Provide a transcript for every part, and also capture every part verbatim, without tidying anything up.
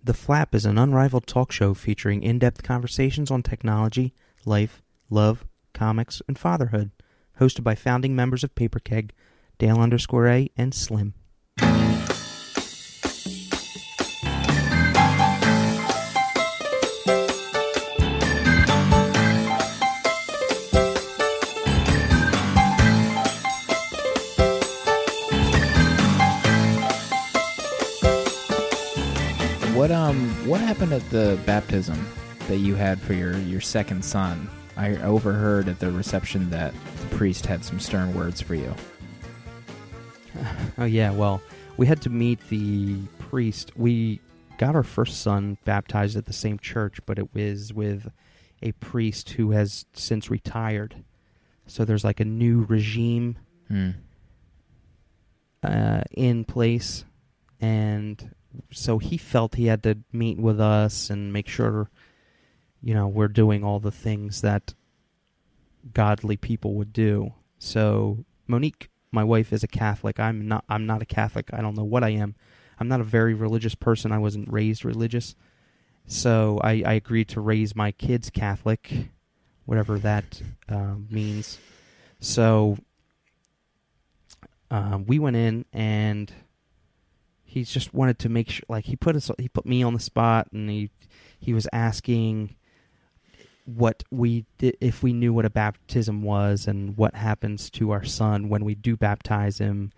The Flap is an unrivaled talk show featuring in-depth conversations on technology, life, love, comics, and fatherhood, hosted by founding members of Paper Keg, Dale Underscore A, and Slim. What um what happened at the baptism that you had for your, your second son? I overheard at the reception that the priest had some stern words for you. Oh yeah, well, we had to meet the priest. We got our first son baptized at the same church, but it was with a priest who has since retired. So there's like a new regime hmm. uh, in place, and so he felt he had to meet with us and make sure, you know, we're doing all the things that godly people would do. So Monique, my wife, is a Catholic. I'm not I'm not a Catholic. I don't know what I am. I'm not a very religious person. I wasn't raised religious. So I, I agreed to raise my kids Catholic, whatever that uh, means. So uh, we went in, and he just wanted to make sure, like, he put us, he put me on the spot, and he he was asking what we did, if we knew what a baptism was and what happens to our son when we do baptize him.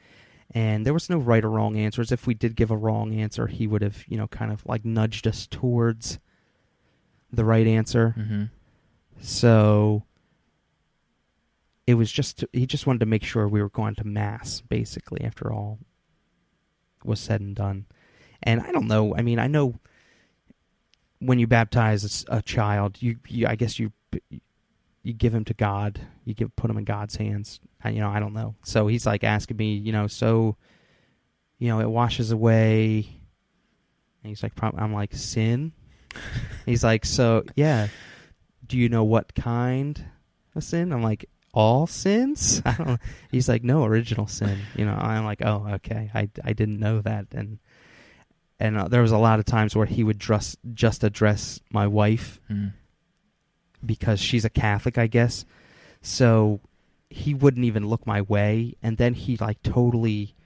And there was no right or wrong answers. If we did give a wrong answer, he would have, you know, kind of like nudged us towards the right answer. Mm-hmm. So it was just, he just wanted to make sure we were going to Mass, basically, after all was said and done. And I don't know, I mean, I know when you baptize a child, you, you I guess you you give him to God, you give put him in God's hands, and, you know, I don't know. So he's like asking me, you know, so, you know, it washes away, and he's like, I'm like, sin? He's like, so, yeah, do you know what kind of sin? I'm like, all sins? I don't, he's like, no, original sin. You know, I'm like, oh, okay. I, I didn't know that. And and uh, there was a lot of times where he would dress, just address my wife mm. because she's a Catholic, I guess. So he wouldn't even look my way. And then he like totally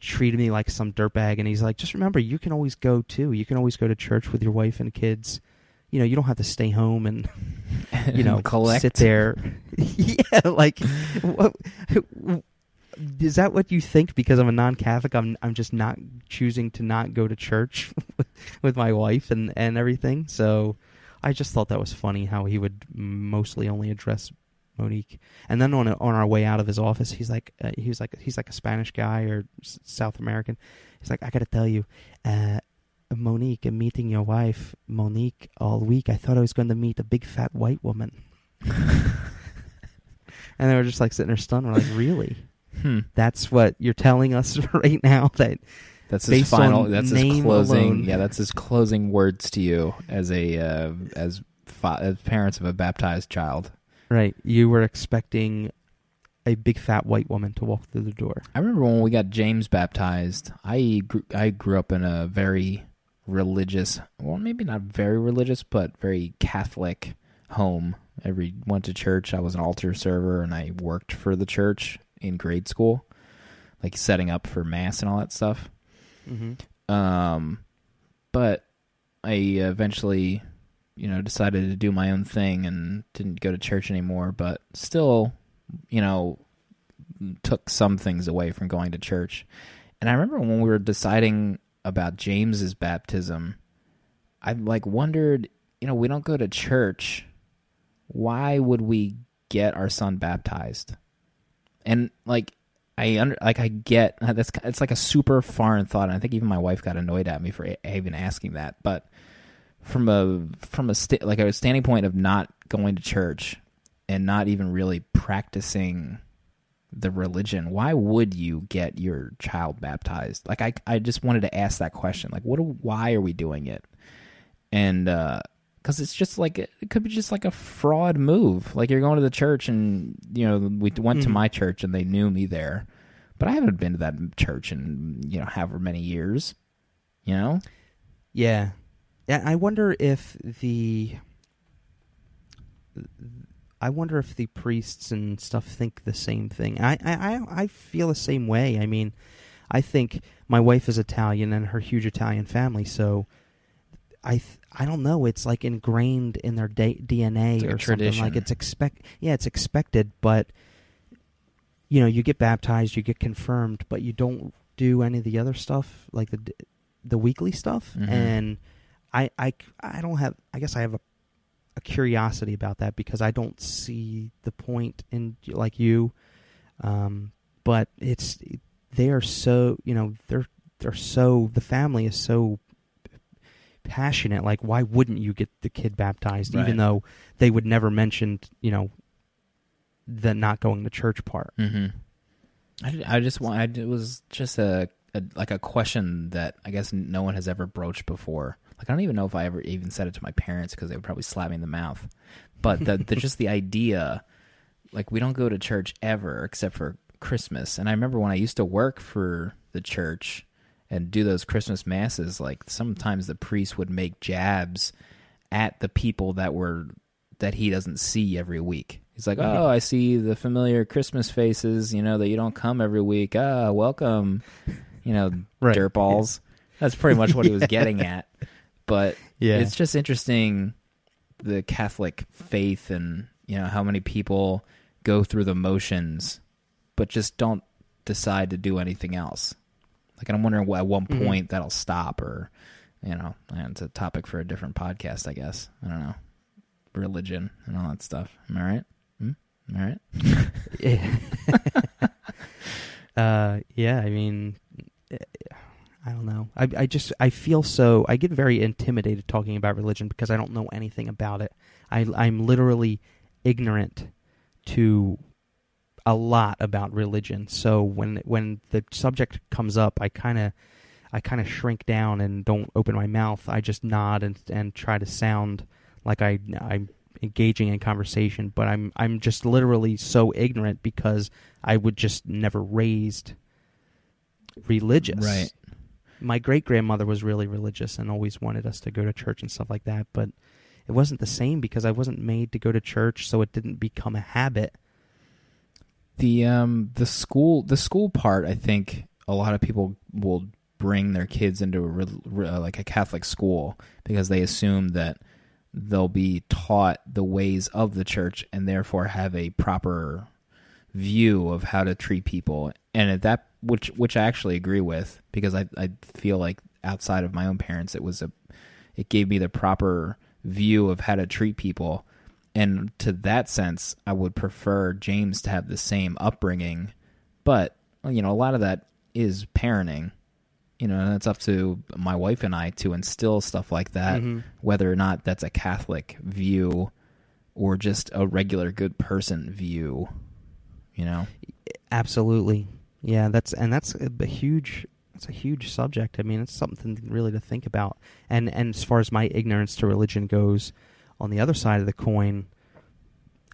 treated me like some dirtbag. And he's like, just remember, you can always go too. You can always go to church with your wife and kids. You know, you don't have to stay home and, you know, collect. Sit there. Yeah, like, what, is that what you think? Because I'm a non-Catholic, I'm I'm just not choosing to not go to church with my wife and, and everything. So I just thought that was funny how he would mostly only address Monique. And then on a, on our way out of his office, he's like, uh, he was like, he's like a Spanish guy or S- South American. He's like, I got to tell you, uh, Monique, I'm meeting your wife, Monique, all week. I thought I was going to meet a big fat white woman. And they were just like sitting there stunned. We're like, really? Hmm. That's what you're telling us right now? That that's his final. That's his closing. Alone, yeah, that's his closing words to you as a uh, as, fa- as parents of a baptized child. Right. You were expecting a big fat white woman to walk through the door. I remember when we got James baptized. I grew, I grew up in a very religious, well, maybe not very religious, but very Catholic home. I re- went to church. I was an altar server, and I worked for the church in grade school, like setting up for Mass and all that stuff. Mm-hmm. Um, but I eventually, you know, decided to do my own thing and didn't go to church anymore, but still, you know, took some things away from going to church. And I remember when we were deciding about James's baptism, I like wondered, you know, we don't go to church. Why would we get our son baptized? And like, I under, like I get that's it's like a super foreign thought. And I think even my wife got annoyed at me for even asking that. But from a from a st- like a standing point of not going to church and not even really practicing the religion, why would you get your child baptized? Like, I, I just wanted to ask that question. Like, what? Do, why are we doing it? And because uh, it's just like, it could be just like a fraud move. Like, you're going to the church, and, you know, we went mm. to my church, and they knew me there. But I haven't been to that church in, you know, however many years, you know? Yeah. I wonder if the I wonder if the priests and stuff think the same thing. I I I feel the same way. I mean, I think my wife is Italian and her huge Italian family, so I th- I don't know. It's like ingrained in their da- D N A like or something. Like it's expect yeah, it's expected, but you know, you get baptized, you get confirmed, but you don't do any of the other stuff, like the the weekly stuff. Mm-hmm. And I, I, I don't have. I guess I have a, a curiosity about that because I don't see the point in like you, um, but it's they are so you know they're they're so the family is so passionate. Like, why wouldn't you get the kid baptized? Right. Even though they would never mention you know the not going to church part. Mm-hmm. I, I just want. I, it was just a, a like a question that I guess no one has ever broached before. Like, I don't even know if I ever even said it to my parents because they would probably slap me in the mouth. But the, the, just the idea, like, we don't go to church ever except for Christmas. And I remember when I used to work for the church and do those Christmas masses, like, sometimes the priest would make jabs at the people that were that he doesn't see every week. He's like, oh, I see the familiar Christmas faces, you know, that you don't come every week. Ah, welcome, you know, right. Dirtballs. That's pretty much what yeah. he was getting at. But yeah. it's just interesting, the Catholic faith and, you know, how many people go through the motions but just don't decide to do anything else. Like, I'm wondering at one point mm-hmm. that'll stop or, you know, and it's a topic for a different podcast, I guess. I don't know. Religion and all that stuff. Am I right? Hmm? Am I right? yeah. uh, yeah, I mean... I don't know. I, I just, I feel so, I get very intimidated talking about religion because I don't know anything about it. I, I'm literally ignorant to a lot about religion. So when when the subject comes up, I kind of I kind of shrink down and don't open my mouth. I just nod and and try to sound like I, I'm engaging in conversation. But I'm I'm just literally so ignorant because I was just never raised religious. Right. My great-grandmother was really religious and always wanted us to go to church and stuff like that, but it wasn't the same because I wasn't made to go to church, so it didn't become a habit. The um the school the school part, I think a lot of people will bring their kids into a re, re, like a Catholic school because they assume that they'll be taught the ways of the church and therefore have a proper view of how to treat people. And at that Which which I actually agree with because I I feel like outside of my own parents it was a it gave me the proper view of how to treat people, and to that sense I would prefer James to have the same upbringing, but you know a lot of that is parenting, you know and it's up to my wife and I to instill stuff like that, mm-hmm. whether or not that's a Catholic view or just a regular good person view, you know. Absolutely. Yeah, that's and that's a huge that's a huge subject. I mean, it's something really to think about. And and as far as my ignorance to religion goes, on the other side of the coin,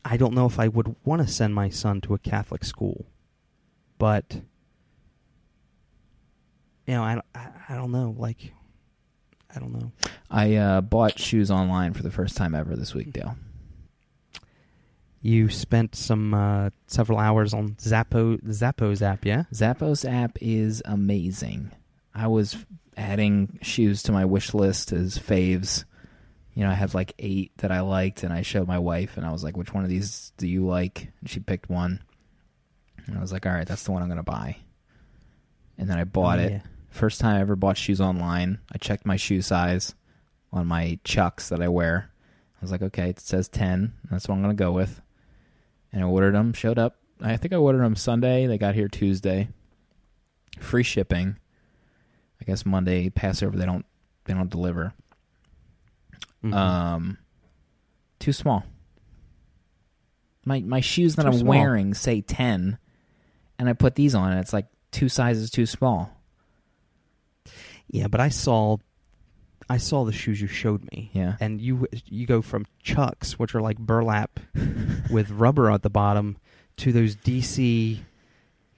I don't know if I would want to send my son to a Catholic school. But you know, I I, I don't know, like I don't know. I uh, bought shoes online for the first time ever this week, Dale. You spent some uh, several hours on Zappo, Zappo's app, yeah? Zappo's app is amazing. I was adding shoes to my wish list as faves. You know, I had like eight that I liked, and I showed my wife, and I was like, which one of these do you like? And she picked one. And I was like, all right, that's the one I'm going to buy. And then I bought oh, it. Yeah. First time I ever bought shoes online. I checked my shoe size on my Chucks that I wear. I was like, okay, it says ten. That's what I'm going to go with. And I ordered them, showed up. I think I ordered them Sunday. They got here Tuesday. Free shipping. I guess Monday, Passover, they don't they don't deliver. Mm-hmm. Um, too small. My my shoes that too I'm small. wearing say ten, and I put these on, and it's like two sizes too small. Yeah, but I saw... I saw the shoes you showed me, yeah. and you you go from Chucks, which are like burlap with rubber at the bottom, to those D C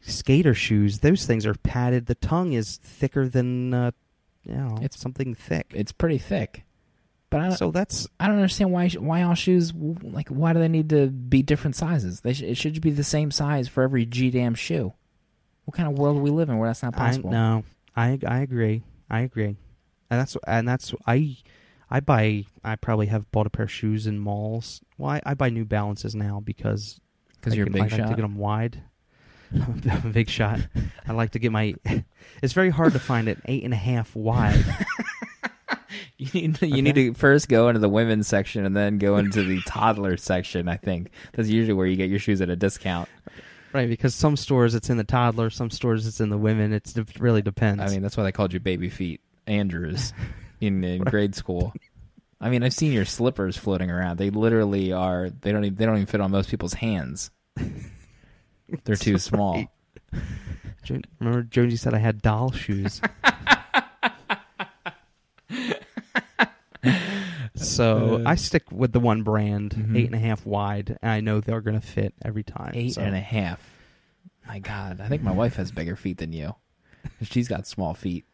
skater shoes. Those things are padded. The tongue is thicker than, uh, you know, it's something thick. It's pretty thick. But I don't, so that's I don't understand why why all shoes, like, why do they need to be different sizes? They sh- it should be the same size for every G damn shoe. What kind of world do we live in where that's not possible? I, no, I I agree. I agree. And that's and that's I I buy I probably have bought a pair of shoes in malls. Why well, I, I buy New Balances now because because you're a big I shot. I like to get them wide. I'm a big shot. I like to get my. It's very hard to find an eight and a half wide. You need to, you okay. need to first go into the women's section and then go into the toddler section, I think. That's usually where you get your shoes at a discount. Right, because some stores it's in the toddler, some stores it's in the women. It's, it really depends. I mean, that's why they called you Baby Feet Andrews in, in grade school. I mean, I've seen your slippers floating around. They literally are, they don't even, they don't even fit on most people's hands. They're too small. Jo- Remember, Jonesy said I had doll shoes. So I stick with the one brand, mm-hmm. eight and a half wide, and I know they're going to fit every time. Eight so. and a half. My God, I think my wife has bigger feet than you. She's got small feet.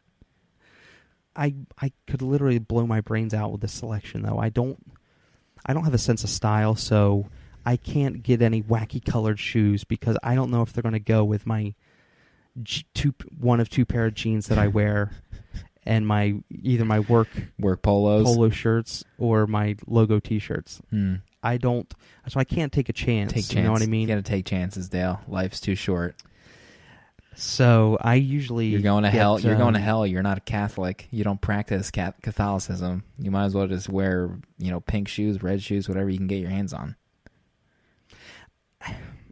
I I could literally blow my brains out with this selection, though. I don't I don't have a sense of style, so I can't get any wacky colored shoes because I don't know if they're going to go with my G- two one of two pair of jeans that I wear. And my either my work work polos, polo shirts, or my logo T-shirts. Mm. I don't, so I can't take a chance. Take chance. You know what I mean? You got to take chances, Dale. Life's too short. So I usually you're going to get, hell. You're um, going to hell. You're not a Catholic. You don't practice Catholicism. You might as well just wear, you know, pink shoes, red shoes, whatever you can get your hands on.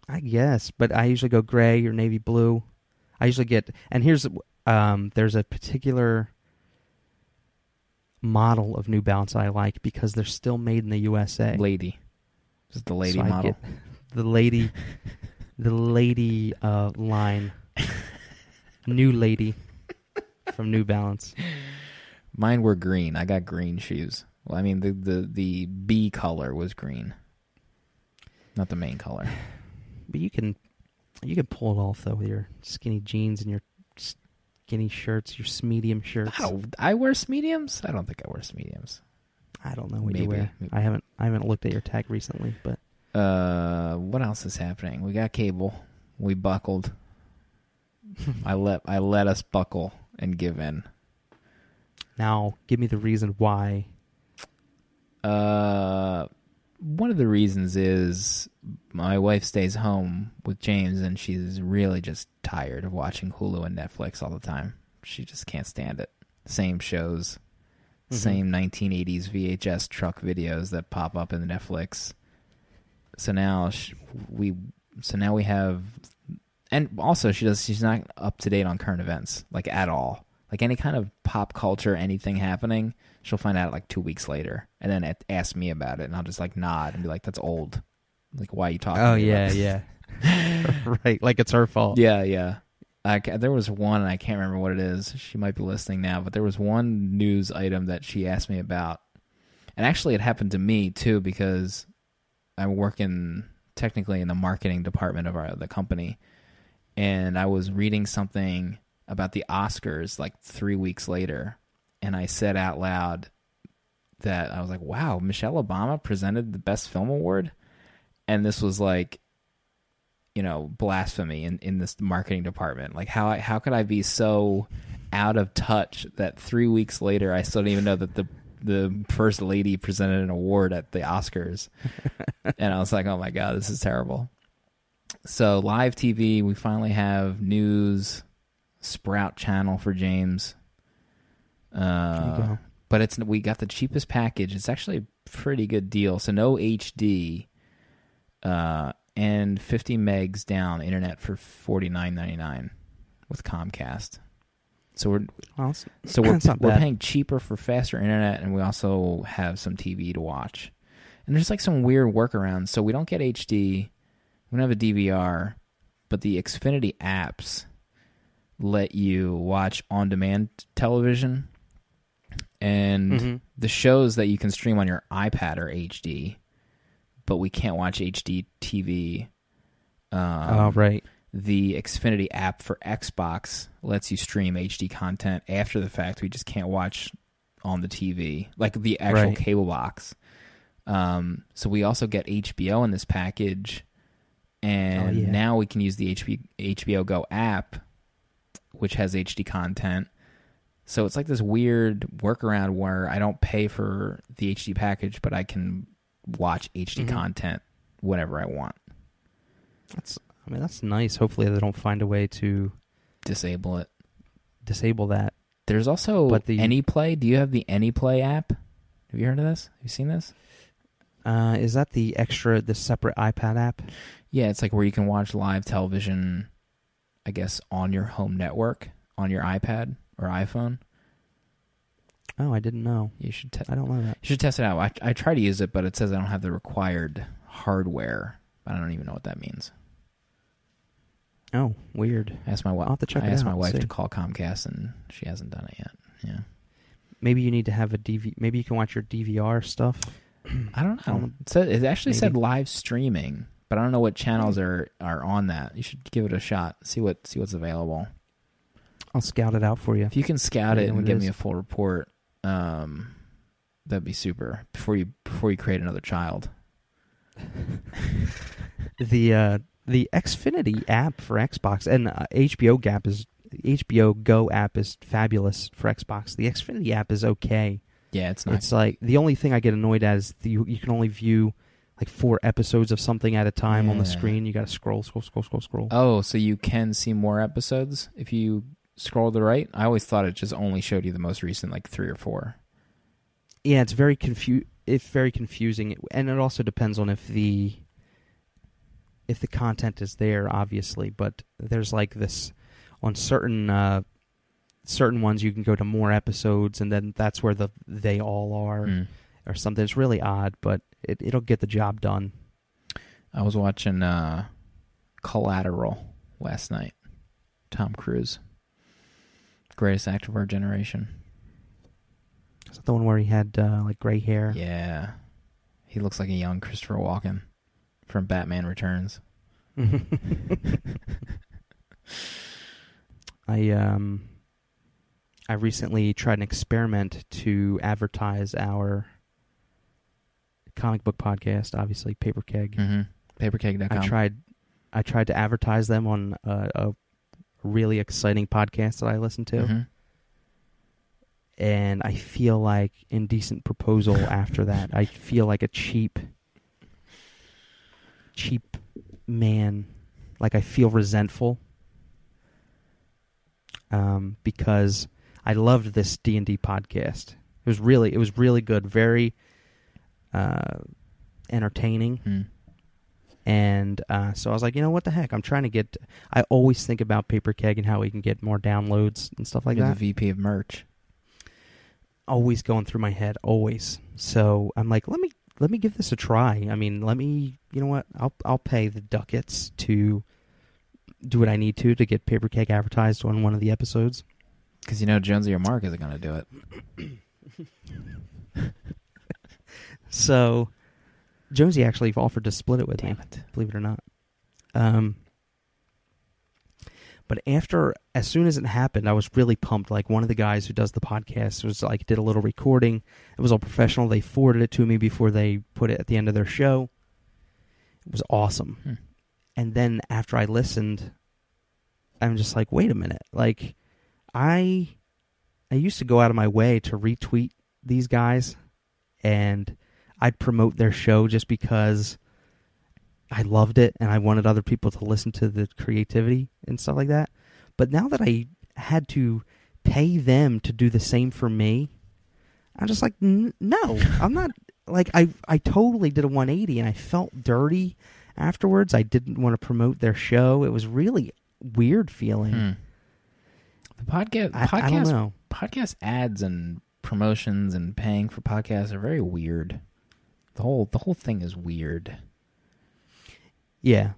I guess, but I usually go gray or navy blue. I usually get, and here's um, there's a particular model of New Balance I like because they're still made in the U S A. Lady, just the lady so model. The lady, the lady uh, line, new lady from New Balance. Mine were green. I got green shoes. Well, I mean the the the B color was green, not the main color. But you can you can pull it off though with your skinny jeans and your skinny shirts, your medium shirts. Oh, I wear mediums? I don't think I wear mediums. I don't know what maybe, you wear. Maybe. I haven't I haven't looked at your tag recently, but uh, what else is happening? We got cable. We buckled. I let I let us buckle and give in. Now, give me the reason why. Uh, one of the reasons is my wife stays home with James, and she's really just tired of watching Hulu and Netflix all the time. She just can't stand it. Same shows, mm-hmm. same nineteen eighties V H S truck videos that pop up in the Netflix. So now she, we, so now we have, and also she does. She's not up to date on current events, like at all. Like any kind of pop culture, anything happening, she'll find out like two weeks later, and then ask me about it, and I'll just like nod and be like, "That's old." Like, why are you talking? Oh yeah, yeah, right. Like it's her fault. Yeah, yeah. I, there was one, and I can't remember what it is. She might be listening now, but there was one news item that she asked me about, and actually, it happened to me too because I'm working technically in the marketing department of our the company, and I was reading something about the Oscars like three weeks later, and I said out loud that I was like, "Wow, Michelle Obama presented the Best Film Award." And this was like, you know, blasphemy in, in this marketing department. Like, how how could I be so out of touch that three weeks later I still don't even know that the the first lady presented an award at the Oscars? And I was like, oh my God, this is terrible. So live T V, we finally have news, Sprout channel for James. Uh, but it's we got the cheapest package. It's actually a pretty good deal. So no H D. Uh, and fifty megs down internet for forty-nine ninety-nine with Comcast. So we're well, so we're, we're paying cheaper for faster internet, and we also have some T V to watch. And there's like some weird workarounds. So we don't get H D, we don't have a D V R, but the Xfinity apps let you watch on-demand television, and mm-hmm. the shows that you can stream on your iPad are H D. But we can't watch H D T V. Um, oh, right. The Xfinity app for Xbox lets you stream H D content after the fact. We just can't watch on the T V, like the actual right. cable box. Um, so we also get H B O in this package, and oh, yeah. now we can use the H B O Go app, which has H D content. So it's like this weird workaround where I don't pay for the H D package, but I can watch H D mm-hmm. content whenever I want. That's, I mean, that's nice. Hopefully they don't find a way to disable it. Disable that. There's also but the, AnyPlay. Do you have the AnyPlay app? Have you heard of this? Have you seen this? Uh, is that the extra, the separate iPad app? Yeah, it's like where you can watch live television, I guess, on your home network, on your iPad or iPhone. Oh, I didn't know. You should. Te- I don't know that. You should test it out. I, I try to use it, but it says I don't have the required hardware. I don't even know what that means. Oh, weird. I asked my wife. I'll have to check it out. I asked my wife to call Comcast, and she hasn't done it yet. Yeah. Maybe you need to have a D V R. Maybe you can watch your D V R stuff. I don't know. It, said, it actually maybe. said live streaming, but I don't know what channels are, are on that. You should give it a shot. See what see what's available. I'll scout it out for you. If you can scout it and give me a full report, um, that'd be super. Before you before you create another child. the uh, the Xfinity app for Xbox and uh, H B O Gap is H B O Go app is fabulous for Xbox. The Xfinity app is okay. Yeah, it's nice. It's like the only thing I get annoyed at is the, you, you can only view like four episodes of something at a time yeah. on the screen. You got to scroll, scroll, scroll, scroll, scroll. Oh, so you can see more episodes if you scroll to the right? I always thought it just only showed you the most recent, like three or four. Yeah, it's very confu- It's very confusing, and it also depends on if the if the content is there, obviously. But there's like this on certain. Uh, Certain ones you can go to more episodes, and then that's where the they all are, mm. or something. It's really odd, but it it'll get the job done. I was watching uh, Collateral last night. Tom Cruise, greatest actor of our generation. Is that the one where he had uh, like gray hair? Yeah, he looks like a young Christopher Walken from Batman Returns. I um. I recently tried an experiment to advertise our comic book podcast, obviously Paper Keg. Mm-hmm. paper keg dot com. I tried, I tried to advertise them on a, a really exciting podcast that I listen to, mm-hmm. and I feel like Indecent Proposal after that. I feel like a cheap, cheap man. Like I feel resentful um, because. I loved this D and D podcast. It was really, it was really good, very uh, entertaining. Mm. And uh, so I was like, you know, what the heck? I'm trying to get. I always think about Paper Keg and how we can get more downloads and stuff like You're that. The V P of merch, always going through my head, always. So I'm like, let me let me give this a try. I mean, let me, you know what? I'll I'll pay the ducats to do what I need to to get Paper Keg advertised on one of the episodes. Because you know Jonesy or Mark isn't going to do it. So Jonesy actually offered to split it with Damn me, it. believe it or not. Um, but after, as soon as it happened, I was really pumped. Like one of the guys who does the podcast was like, did a little recording. It was all professional. They forwarded it to me before they put it at the end of their show. It was awesome. Hmm. And then after I listened, I'm just like, wait a minute. Like... I I used to go out of my way to retweet these guys, and I'd promote their show just because I loved it and I wanted other people to listen to the creativity and stuff like that. But now that I had to pay them to do the same for me, I'm just like, n- no, I'm not. Like, I, I totally did a one eighty, and I felt dirty afterwards. I didn't want to promote their show. It was really weird feeling. Hmm. The podcast, I, podcast, I don't know. Podcast ads and promotions and paying for podcasts are very weird. The whole the whole thing is weird. Yeah,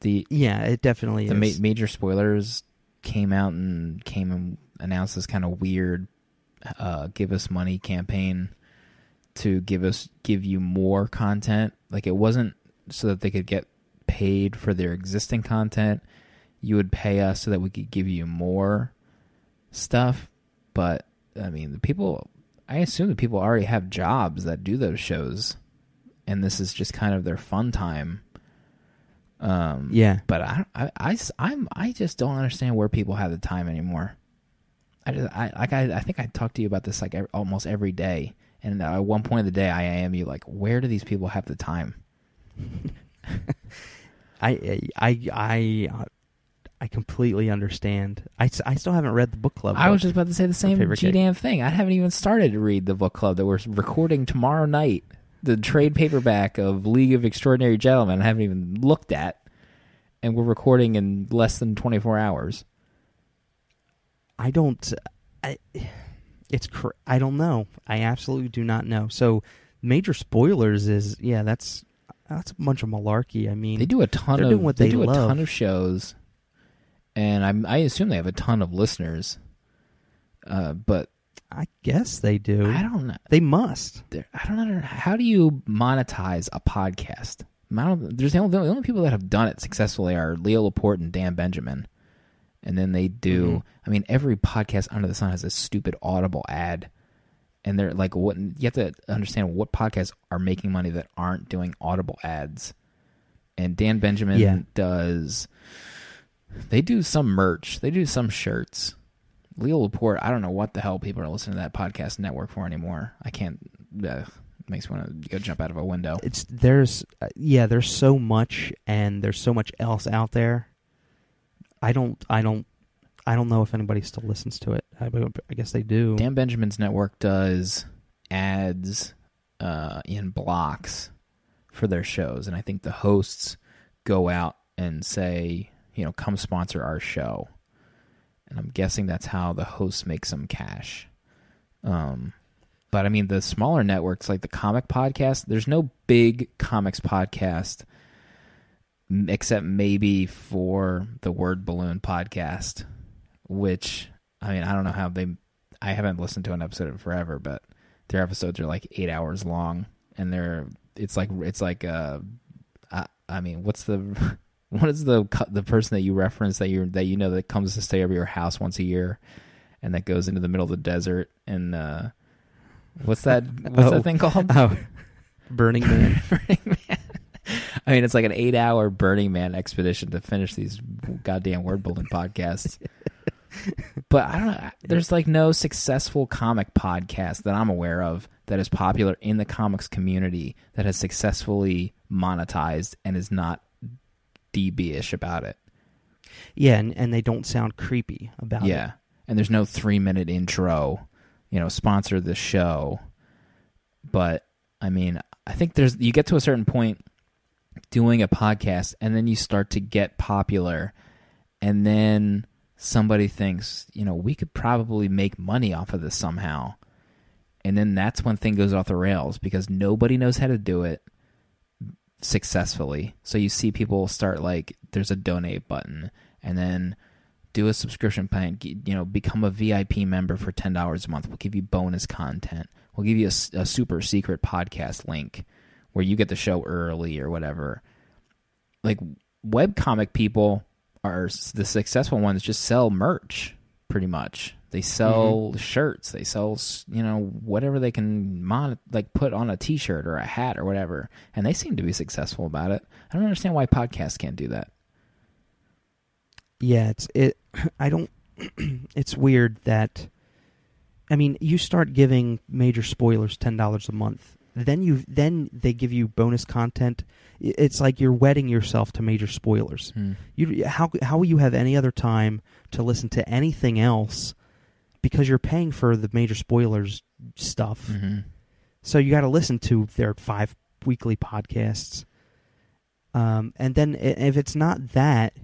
the yeah, it definitely the is. Ma- major spoilers came out and came and announced this kind of weird uh, "give us money" campaign to give us give you more content. Like it wasn't so that they could get paid for their existing content. You would pay us so that we could give you more stuff, but I mean the people I assume that people already have jobs that do those shows, and this is just kind of their fun time. Um, yeah. But I, I, I, I'm, I just don't understand where people have the time anymore. I just, I, like I, I think I talk to you about this like every, almost every day. And at one point of the day, I am you like, where do these people have the time? I, I, I, I completely understand. I, I still haven't read the book club. I was just about to say the same G-damn thing. I haven't even started to read the book club that we're recording tomorrow night. The trade paperback of League of Extraordinary Gentlemen I haven't even looked at, and we're recording in less than twenty-four hours. I don't... I, it's cr- I don't know. I absolutely do not know. So, major spoilers is... Yeah, that's that's a bunch of malarkey. I mean... They do a ton they're of... Doing what they they do love. a ton of shows, and I I assume they have a ton of listeners, uh, but... I guess they do. I don't know. They must. They're, I don't know. How do you monetize a podcast? There's the only, the only people that have done it successfully are Leo Laporte and Dan Benjamin. And then they do, mm-hmm. I mean, every podcast under the sun has a stupid Audible ad. And they're like, what? You have to understand what podcasts are making money that aren't doing Audible ads. And Dan Benjamin yeah. does, they do some merch, they do some shirts. Leo Laporte, I don't know what the hell people are listening to that podcast network for anymore. I can't. Uh, it makes me want to go jump out of a window. It's there's uh, yeah, there's so much, and there's so much else out there. I don't, I don't, I don't know if anybody still listens to it. I, I guess they do. Dan Benjamin's network does ads uh, in blocks for their shows, and I think the hosts go out and say, you know, come sponsor our show. And I'm guessing that's how the hosts make some cash. Um, but, I mean, the smaller networks, like the comic podcast, there's no big comics podcast except maybe for the Word Balloon podcast, which, I mean, I don't know how they... I haven't listened to an episode in forever, but their episodes are like eight hours long, and they're... It's like... It's like uh, I, I mean, what's the... What is the the person that you reference that you that you know that comes to stay over your house once a year, and that goes into the middle of the desert and uh, what's that what's oh. that thing called? Oh, Burning Man. Burning Man. I mean, it's like an eight-hour Burning Man expedition to finish these goddamn Word Balloon podcasts. But I don't know. There's like no successful comic podcast that I'm aware of that is popular in the comics community that has successfully monetized and is not D B-ish about it. Yeah, and, and they don't sound creepy about yeah. it. Yeah, and there's no three-minute intro, you know, sponsor the show. But, I mean, I think there's you get to a certain point doing a podcast, and then you start to get popular, and then somebody thinks, you know, we could probably make money off of this somehow. And then that's when thing goes off the rails, because nobody knows how to do it successfully. So you see people start like there's a donate button, and then do a subscription plan, you know, become a V I P member for ten dollars a month. We'll give you bonus content. We'll give you a, a super secret podcast link where you get the show early or whatever. Like webcomic people are the successful ones just sell merch pretty much. They sell mm-hmm. shirts, they sell, you know, whatever they can mon- like put on a t-shirt or a hat or whatever, and they seem to be successful about it. I don't understand why podcasts can't do that. Yeah, it's it I don't it's weird that I mean, you start giving major spoilers ten dollars a month. Then you then they give you bonus content. It's like you're wedding yourself to major spoilers. Hmm. You how how will you have any other time to listen to anything else? Because you're paying for the major spoilers stuff. Mm-hmm. So you got to listen to their five weekly podcasts. Um, and then if it's not that,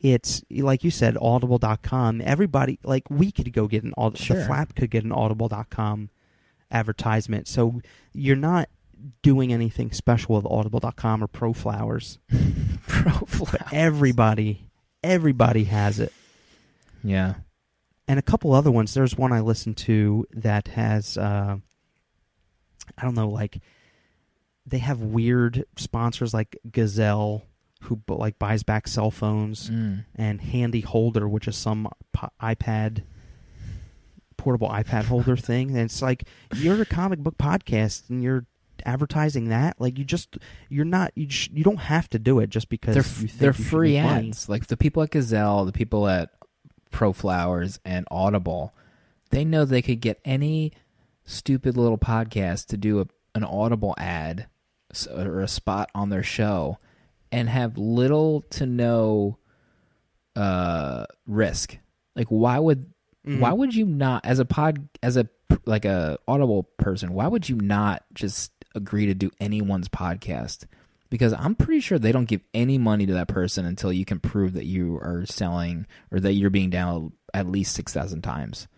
it's, like you said, audible dot com. Everybody, like we could go get an Audible. Sure. The Flap could get an audible dot com advertisement. So you're not doing anything special with audible dot com or ProFlowers. ProFlowers. Everybody, everybody has it. Yeah. And a couple other ones. There's one I listened to that has, uh, I don't know, like they have weird sponsors like Gazelle, who like buys back cell phones, mm. and Handy Holder, which is some iPad portable iPad holder thing. And it's like, you're a comic book podcast and you're advertising that. Like, you just, you're not, you sh- you don't have to do it just because they're, f- you think they're you free ads. Funny. Like the people at Gazelle, the people at ProFlowers and Audible, they know they could get any stupid little podcast to do a, an Audible ad or a spot on their show and have little to no uh, risk. Like, why would mm-hmm. why would you not, as a pod, as a like a Audible person, why would you not just agree to do anyone's podcast? Because I'm pretty sure they don't give any money to that person until you can prove that you are selling or that you're being downloaded at least six thousand times.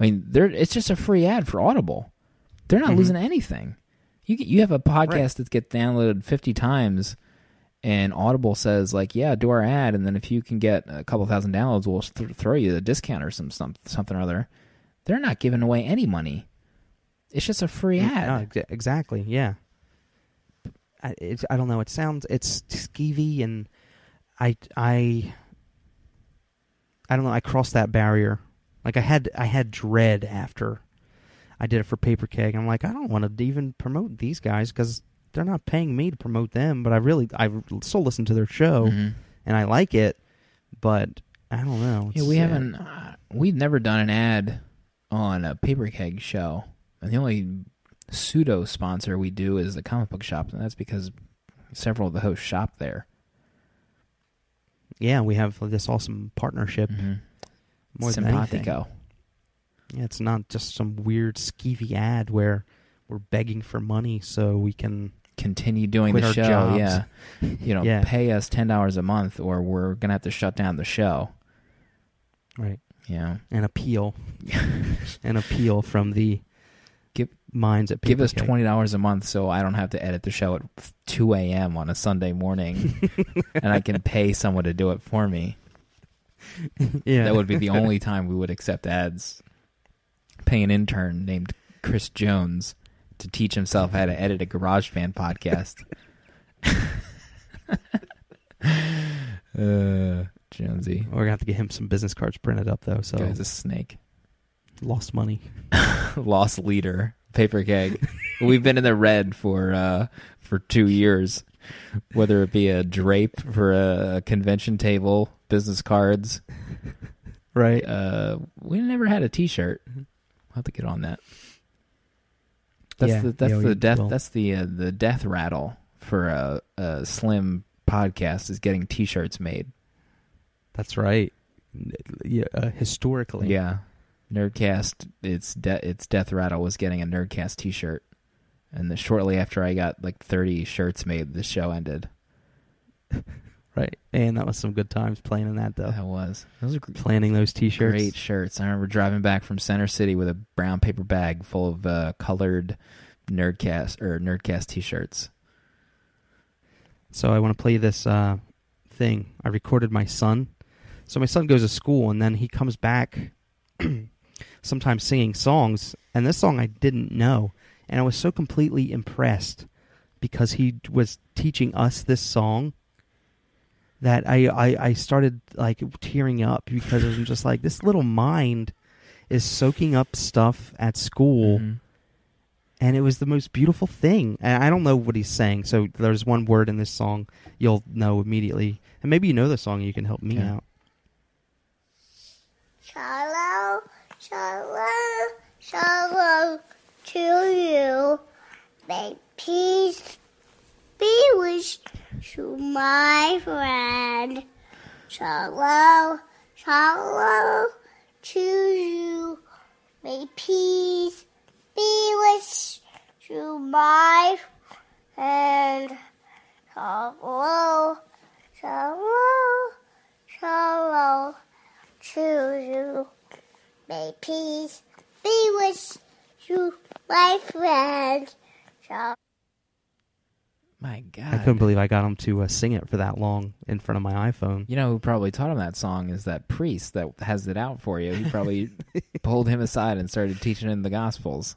I mean, they're, it's just a free ad for Audible. They're not mm-hmm. losing anything. You get, you have a podcast right. that gets downloaded fifty times, and Audible says, like, yeah, do our ad, and then if you can get a couple thousand downloads, we'll th- throw you a discount or some, some something or other. They're not giving away any money. It's just a free ad. No, exactly, yeah. I, it's, I don't know. It sounds, it's skeevy, and I, I, I don't know. I crossed that barrier. Like, I had, I had dread after I did it for Paper Keg. I'm like, I don't want to even promote these guys because they're not paying me to promote them, but I really, I still listen to their show, mm-hmm. and I like it, but I don't know. Yeah, we sad. haven't, uh, we've never done an ad on a Paper Keg show, and the only pseudo sponsor we do is the comic book shop, and that's because several of the hosts shop there. Yeah, we have this awesome partnership. Mm-hmm. More Simpatico. Than yeah, it's not just some weird skeevy ad where we're begging for money so we can continue doing the show. Jobs. Yeah, you know, yeah. pay us ten dollars a month, or we're gonna have to shut down the show. Right. Yeah. An appeal. An appeal from the give minds at Paper give us Keg. twenty dollars a month, so I don't have to edit the show at two a.m. on a Sunday morning, and I can pay someone to do it for me. Yeah. That would be the only time we would accept ads. Pay an intern named Chris Jones to teach himself how to edit a GarageBand podcast. uh, Jonesy. We're going to have to get him some business cards printed up, though. So. Guy's a snake. Lost money. Lost leader. Paper Keg. We've been in the red for uh, for two years. Whether it be a drape for a convention table, business cards. Right. Uh, we never had a t-shirt. I'll have to get on that. That's yeah, the that's yeah, the death will. that's the uh, the death rattle for a, a slim podcast is getting t-shirts made. That's right. Yeah, uh, historically. Yeah. Nerdcast its de- its death rattle was getting a Nerdcast t-shirt. And then shortly after I got like thirty shirts made, the show ended. Right. And that was some good times playing in that, though. That was. Those are gr- planning those T-shirts. Great shirts. I remember driving back from Center City with a brown paper bag full of uh, colored Nerdcast or Nerdcast T-shirts. So I want to play this uh, thing. I recorded my son. So my son goes to school, and then he comes back sometimes singing songs. And this song I didn't know. And I was so completely impressed because he was teaching us this song that I, I, I started like tearing up because I'm just like, this little mind is soaking up stuff at school. Mm-hmm. And it was the most beautiful thing. And I don't know what he's saying. So there's one word in this song you'll know immediately. And maybe you know the song and you can help me yeah. out. Shalom, shalom, shalom. To you, may peace be wished to my friend. Shalom, shalom to you, may peace be wished to my friend. Shalom, shalom, shalom to you, may peace be wished to my friend. So. My God. I couldn't believe I got him to uh, sing it for that long in front of my iPhone. You know who probably taught him that song is that priest that has it out for you. He probably pulled him aside and started teaching him the Gospels.